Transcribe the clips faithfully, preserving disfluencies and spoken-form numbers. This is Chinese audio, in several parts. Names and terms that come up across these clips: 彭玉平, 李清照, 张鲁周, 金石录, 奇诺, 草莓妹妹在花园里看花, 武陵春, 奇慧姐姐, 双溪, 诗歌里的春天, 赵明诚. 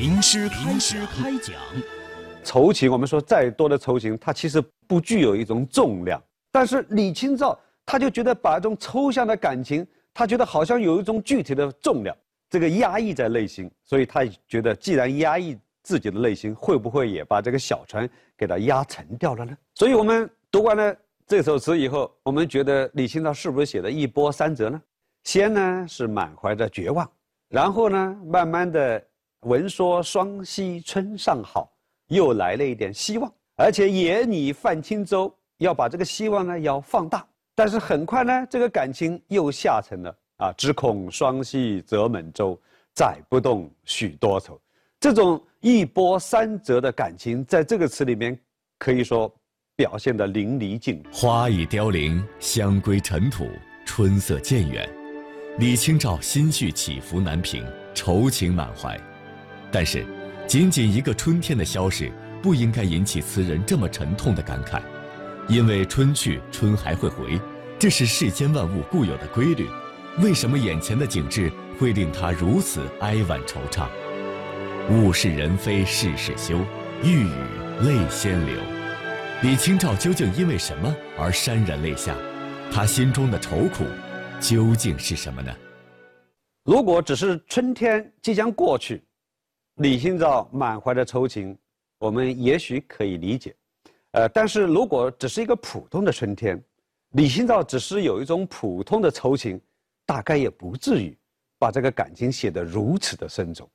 名师开讲。酬勤，我们说再多的酬勤，它其实不具有一种重量。但是李清照他就觉得把一种抽象的感情，他觉得好像有一种具体的重量，这个压抑在内心，所以他觉得既然压抑自己的内心，会不会也把这个小船给它压沉掉了呢？所以我们读完了这首词以后，我们觉得李清照是不是写的一波三折呢？先呢是满怀着绝望，然后呢慢慢的闻说双溪春尚好，又来了一点希望，而且也拟泛轻舟，要把这个希望呢要放大。但是很快呢这个感情又下沉了啊！只恐双溪舴艋舟，载不动许多愁。这种一波三折的感情，在这个词里面可以说表现得淋漓尽致。花已凋零，香归尘土，春色渐远。李清照心绪起伏难平，愁情满怀。但是，仅仅一个春天的消逝，不应该引起词人这么沉痛的感慨。因为春去春还会回，这是世间万物固有的规律。为什么眼前的景致会令他如此哀婉惆怅？物是人非事事休，欲语泪先流。李清照究竟因为什么而潸然泪下？他心中的愁苦究竟是什么呢？如果只是春天即将过去，李清照满怀的愁情，我们也许可以理解。呃，但是如果只是一个普通的春天，李清照只是有一种普通的愁情，大概也不至于把这个感情写得如此的深重。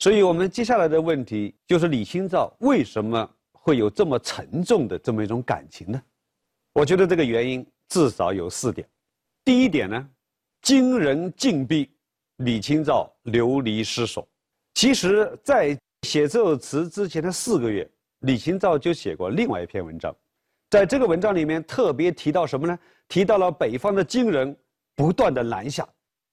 所以我们接下来的问题就是李清照为什么会有这么沉重的这么一种感情呢？我觉得这个原因至少有四点。第一点呢，今人禁闭，李清照流离失所。其实在写这首词之前的四个月，李清照就写过另外一篇文章，在这个文章里面特别提到什么呢？提到了北方的金人不断的南下，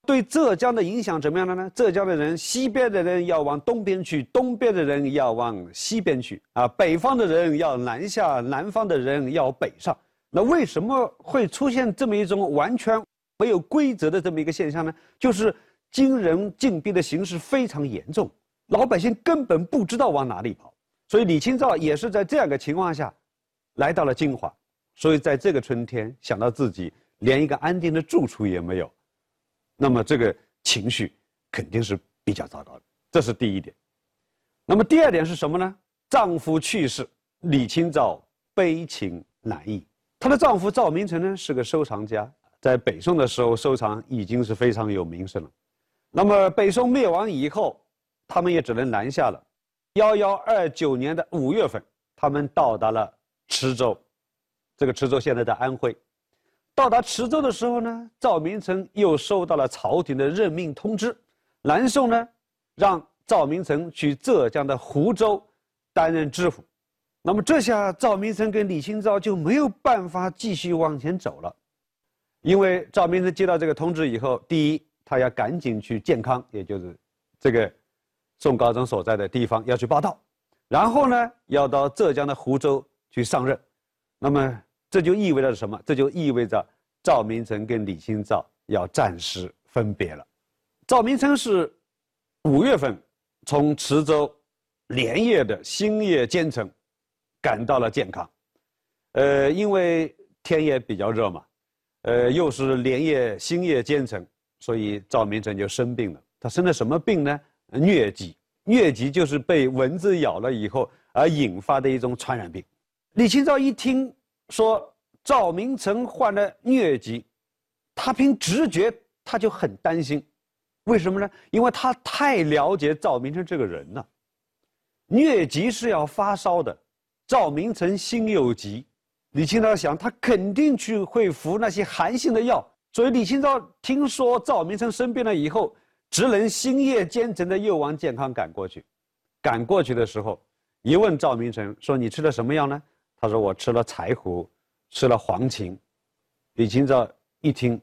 对浙江的影响怎么样的呢？浙江的人，西边的人要往东边去，东边的人要往西边去啊，北方的人要南下，南方的人要北上。那为什么会出现这么一种完全没有规则的这么一个现象呢？就是金人禁闭的形势非常严重，老百姓根本不知道往哪里跑。所以李清照也是在这样一个情况下来到了金华，所以在这个春天想到自己连一个安定的住处也没有，那么这个情绪肯定是比较糟糕的，这是第一点。那么第二点是什么呢？丈夫去世，李清照悲情难抑。她的丈夫赵明诚呢是个收藏家，在北宋的时候收藏已经是非常有名声了。那么北宋灭亡以后，他们也只能南下了。一一二九年的五月份，他们到达了池州，这个池州现在在安徽。到达池州的时候呢，赵明诚又收到了朝廷的任命通知，南宋呢让赵明诚去浙江的湖州担任知府。那么这下赵明诚跟李清照就没有办法继续往前走了，因为赵明诚接到这个通知以后，第一，他要赶紧去建康，也就是这个宋高宗所在的地方要去报道，然后呢要到浙江的湖州去上任。那么这就意味着什么？这就意味着赵明诚跟李清照要暂时分别了。赵明诚是五月份从池州连夜的星夜兼程赶到了建康，呃因为天也比较热嘛，呃又是连夜星夜兼程，所以赵明诚就生病了。他生了什么病呢？疟疾，疟疾就是被蚊子咬了以后而引发的一种传染病。李清照一听说赵明诚患了疟疾，他凭直觉他就很担心，为什么呢？因为他太了解赵明诚这个人了。疟疾是要发烧的，赵明诚心有疾，李清照想他肯定去会服那些寒性的药，所以李清照听说赵明诚生病了以后，只能星夜兼程的又往建康赶过去。赶过去的时候一问赵明诚说，你吃了什么药呢？他说，我吃了柴胡，吃了黄芩。李清照一听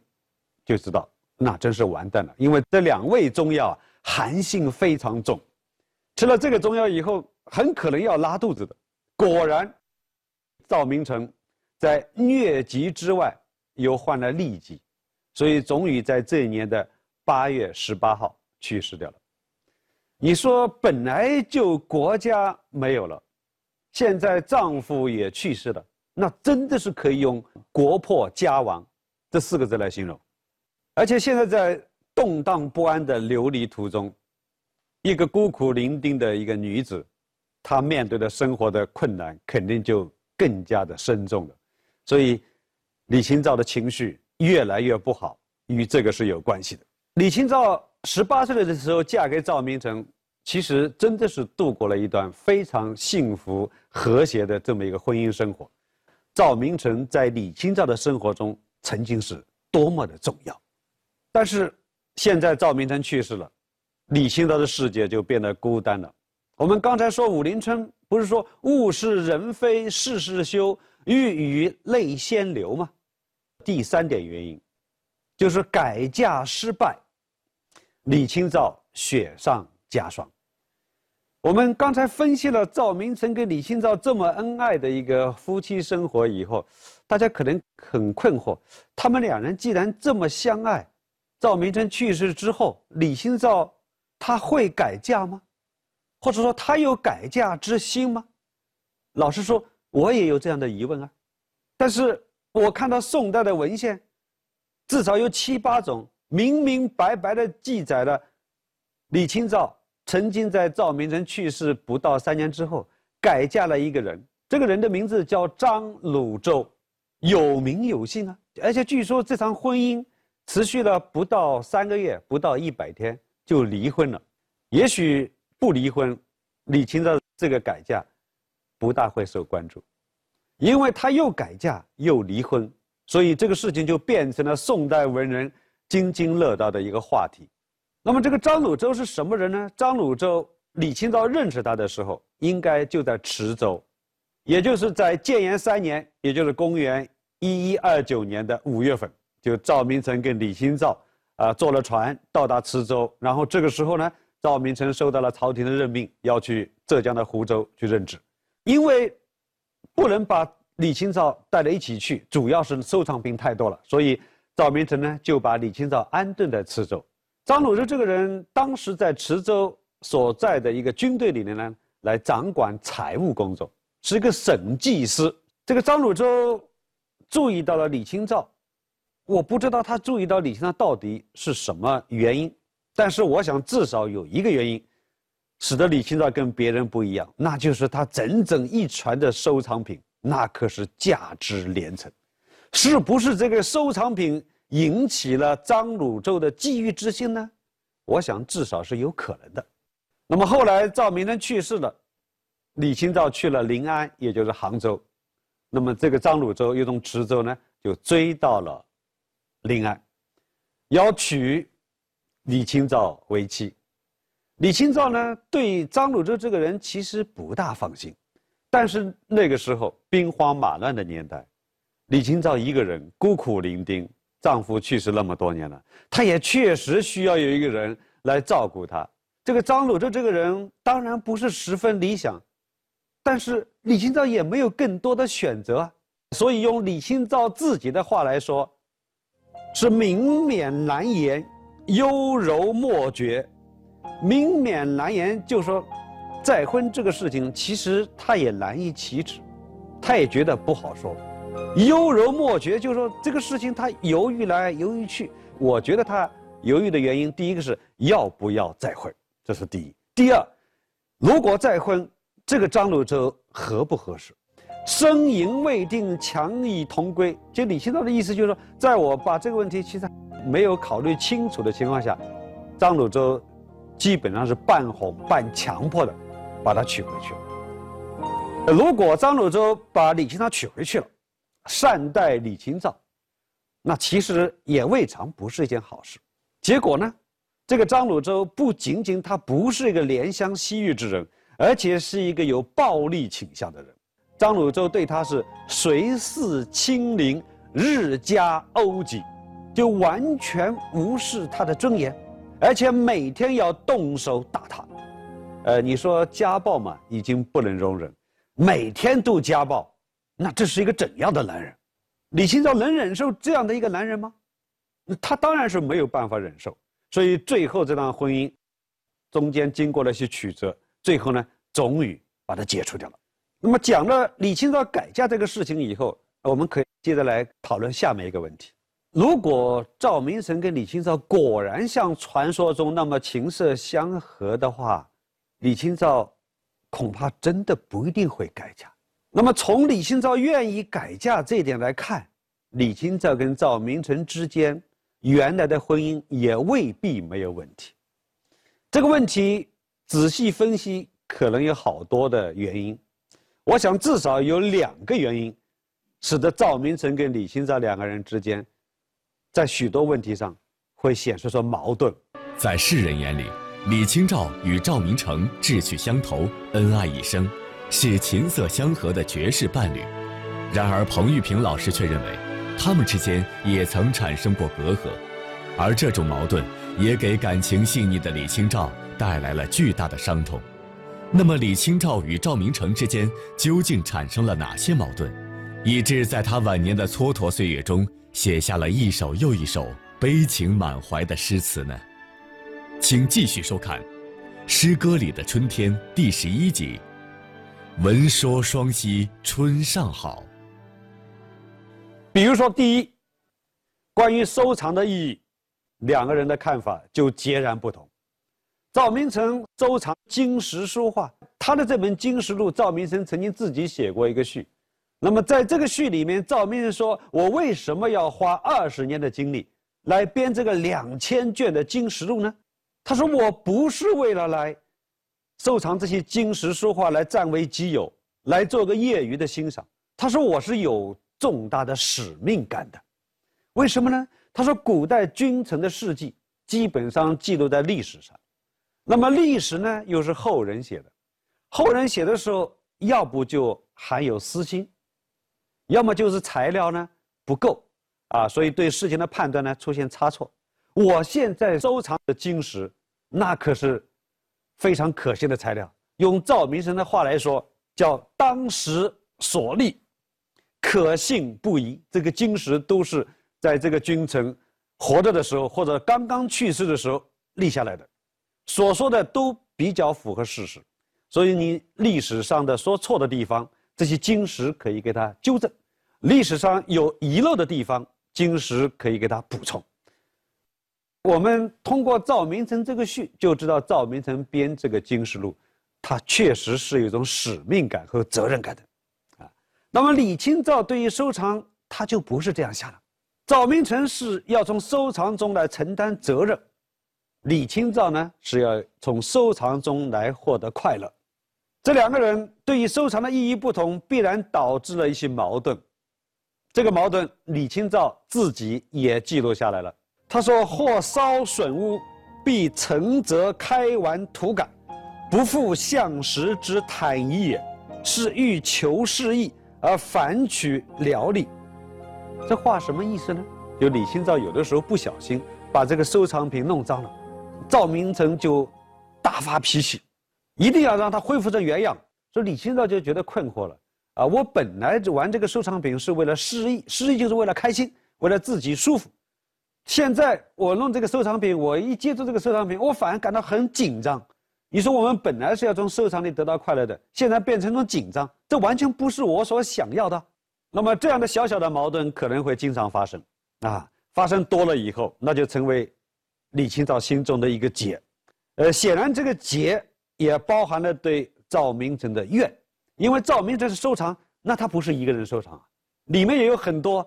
就知道那真是完蛋了，因为这两味中药寒性非常重，吃了这个中药以后很可能要拉肚子的。果然赵明诚在疟疾之外又患了痢疾，所以终于在这一年的八月十八号去世掉了。你说本来就国家没有了，现在丈夫也去世了，那真的是可以用国破家亡这四个字来形容。而且现在在动荡不安的流离途中，一个孤苦伶仃的一个女子，她面对的生活的困难肯定就更加的深重了。所以李清照的情绪越来越不好，与这个是有关系的。李清照十八岁的时候嫁给赵明诚，其实真的是度过了一段非常幸福和谐的这么一个婚姻生活。赵明诚在李清照的生活中曾经是多么的重要，但是现在赵明诚去世了，李清照的世界就变得孤单了。我们刚才说武陵春不是说物是人非事事休，欲语泪先流吗？第三点原因就是改嫁失败，李清照雪上加霜。我们刚才分析了赵明诚跟李清照这么恩爱的一个夫妻生活以后，大家可能很困惑，他们两人既然这么相爱，赵明诚去世之后，李清照她会改嫁吗？或者说她有改嫁之心吗？老实说，我也有这样的疑问啊。但是我看到宋代的文献，至少有七八种明明白白的记载了李清照曾经在赵明诚去世不到三年之后改嫁了一个人，这个人的名字叫张鲁周，有名有姓啊。而且据说这场婚姻持续了不到三个月，不到一百天就离婚了。也许不离婚，李清照这个改嫁不大会受关注，因为她又改嫁又离婚，所以这个事情就变成了宋代文人津津乐道的一个话题。那么这个张鲁周是什么人呢？张鲁周，李清照认识他的时候应该就在池州，也就是在建炎三年，也就是公元一一二九年的五月份，就赵明诚跟李清照啊、呃、坐了船到达池州。然后这个时候呢，赵明诚收到了朝廷的任命，要去浙江的湖州去任职。因为不能把李清照带着一起去，主要是收藏品太多了，所以赵明诚呢就把李清照安顿在池州。张鲁周这个人当时在池州所在的一个军队里面呢，来掌管财务工作，是一个审计师。这个张鲁周注意到了李清照，我不知道他注意到李清照到底是什么原因，但是我想至少有一个原因使得李清照跟别人不一样，那就是他整整一船的收藏品，那可是价值连城。是不是这个收藏品引起了张鲁周的觊觎之心呢？我想至少是有可能的。那么后来赵明诚去世了，李清照去了临安，也就是杭州，那么这个张鲁周又从池州呢就追到了临安，要娶李清照为妻。李清照呢对张鲁周这个人其实不大放心，但是那个时候兵荒马乱的年代，李清照一个人孤苦伶仃，丈夫去世那么多年了，她也确实需要有一个人来照顾她。这个张鲁周这个人当然不是十分理想，但是李清照也没有更多的选择啊。所以用李清照自己的话来说，是明勉难言，优柔莫绝。明勉难言，就说再婚这个事情其实他也难以启齿，他也觉得不好说。优柔莫决，就说这个事情他犹豫来犹豫去。我觉得他犹豫的原因，第一个是要不要再婚，这是第一。第二，如果再婚，这个张鲁周合不合适。生淫未定，强以同归。就李清照的意思就是说，在我把这个问题其实没有考虑清楚的情况下，张鲁周基本上是半哄半强迫的把她娶回去了。如果张鲁周把李清照娶回去了，善待李清照，那其实也未尝不是一件好事。结果呢，这个张鲁周不仅仅他不是一个怜香惜玉之人，而且是一个有暴力倾向的人。张鲁周对他是随肆亲凌，日加殴击，就完全无视他的尊严，而且每天要动手打他。呃，你说家暴嘛，已经不能容忍，每天都家暴，那这是一个怎样的男人？李清照能忍受这样的一个男人吗？他当然是没有办法忍受。所以最后这段婚姻中间经过了一些曲折，最后呢，终于把它解除掉了。那么讲了李清照改嫁这个事情以后，我们可以接着来讨论下面一个问题：如果赵明诚跟李清照果然像传说中那么琴瑟相合的话，李清照恐怕真的不一定会改嫁。那么从李清照愿意改嫁这一点来看，李清照跟赵明诚之间原来的婚姻也未必没有问题。这个问题仔细分析可能有好多的原因，我想至少有两个原因使得赵明诚跟李清照两个人之间在许多问题上会显示出矛盾。在世人眼里，李清照与赵明诚志趣相投，恩爱一生，是琴瑟相合的绝世伴侣。然而彭玉平老师却认为，他们之间也曾产生过隔阂，而这种矛盾也给感情细腻的李清照带来了巨大的伤痛。那么李清照与赵明诚之间究竟产生了哪些矛盾，以致在他晚年的蹉跎岁月中写下了一首又一首悲情满怀的诗词呢？请继续收看《诗歌里的春天》第十一集。闻说双溪春尚好。比如说，第一，关于收藏的意义，两个人的看法就截然不同。赵明诚收藏金石书画，他的这本《金石录》，赵明诚曾经自己写过一个序。那么在这个序里面，赵明诚说：“我为什么要花二十年的精力来编这个两千卷的《金石录》呢？”他说：“我不是为了来收藏这些金石书画来占为己有，来做个业余的欣赏。”他说：“我是有重大的使命感的。为什么呢？”他说，古代君臣的事迹基本上记录在历史上，那么历史呢又是后人写的，后人写的时候要不就含有私心，要么就是材料呢不够啊，所以对事情的判断呢出现差错。我现在收藏的金石，那可是非常可惜的材料，用赵明诚的话来说叫当时所立，可信不疑。这个金石都是在这个君臣活着的时候或者刚刚去世的时候立下来的，所说的都比较符合事实，所以你历史上的说错的地方，这些金石可以给它纠正，历史上有遗漏的地方，金石可以给它补充。我们通过赵明诚这个序就知道，赵明诚编这个《金石录》，他确实是有一种使命感和责任感的。那么李清照对于收藏，他就不是这样想的。赵明诚是要从收藏中来承担责任，李清照呢是要从收藏中来获得快乐。这两个人对于收藏的意义不同，必然导致了一些矛盾。这个矛盾，李清照自己也记录下来了。他说：“或烧损屋，必诚则开完涂改，不复向时之坦夷也，是欲求是意。”而反取寥力，这话什么意思呢？就李清照有的时候不小心把这个收藏品弄脏了，赵明诚就大发脾气，一定要让它恢复成原样。所以李清照就觉得困惑了啊！我本来玩这个收藏品是为了诗意，诗意就是为了开心，为了自己舒服。现在我弄这个收藏品，我一接触这个收藏品，我反而感到很紧张。你说我们本来是要从收藏里得到快乐的，现在变成种紧张，这完全不是我所想要的。那么这样的小小的矛盾可能会经常发生啊，发生多了以后，那就成为李清照心中的一个结。呃，显然这个结也包含了对赵明诚的怨，因为赵明诚是收藏，那他不是一个人收藏啊，里面也有很多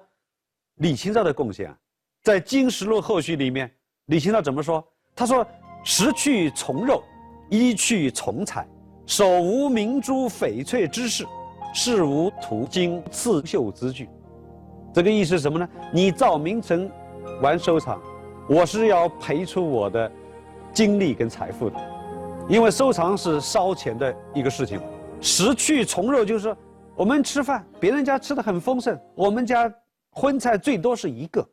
李清照的贡献啊。在《金石录》后续里面，李清照怎么说？他说：“石去从肉。”衣去从彩，手无明珠翡翠之饰，饰无途经刺绣之具。这个意思是什么呢？你赵明诚玩收藏，我是要赔出我的精力跟财富的，因为收藏是烧钱的一个事情。食去从肉，就是我们吃饭，别人家吃的很丰盛，我们家荤菜最多是一个，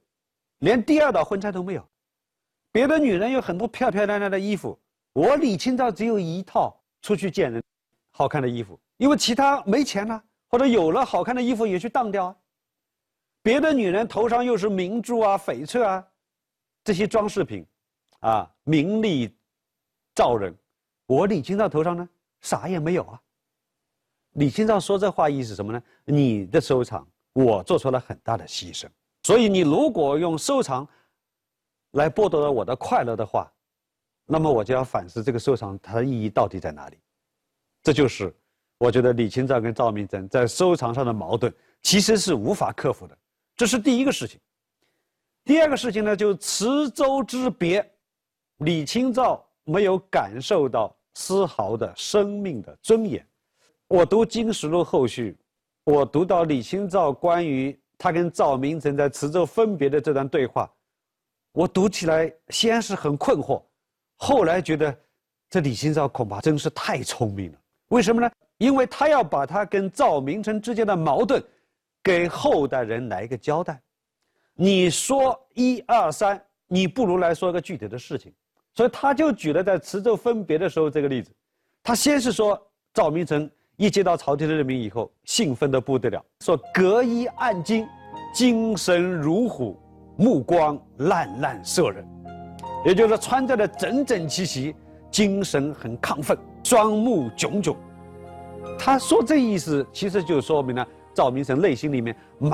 连第二道荤菜都没有。别的女人有很多漂漂亮亮的衣服，我李清照只有一套出去见人好看的衣服，因为其他没钱了、啊，或者有了好看的衣服也去当掉啊。别的女人头上又是明珠啊、翡翠啊这些装饰品啊，名利造人，我李清照头上呢啥也没有啊。李清照说这话意思什么呢？你的收藏，我做出了很大的牺牲，所以你如果用收藏来剥夺了我的快乐的话，那么我就要反思这个收藏它的意义到底在哪里。这就是我觉得李清照跟赵明诚在收藏上的矛盾其实是无法克服的，这是第一个事情。第二个事情呢，就池州之别，李清照没有感受到丝毫的生命的尊严。我读《金石录》后续，我读到李清照关于他跟赵明诚在池州分别的这段对话，我读起来先是很困惑，后来觉得这李清照恐怕真是太聪明了。为什么呢？因为他要把他跟赵明诚之间的矛盾给后代人来一个交代。你说一二三，你不如来说个具体的事情。所以他就举了在池州分别的时候这个例子。他先是说赵明诚一接到朝廷的任命以后兴奋得不得了，说隔衣按巾，精神如虎，目光烂烂射人，也就是穿戴的整整齐齐，精神很亢奋，双目炯炯。他说这意思其实就说明了赵明诚内心里面满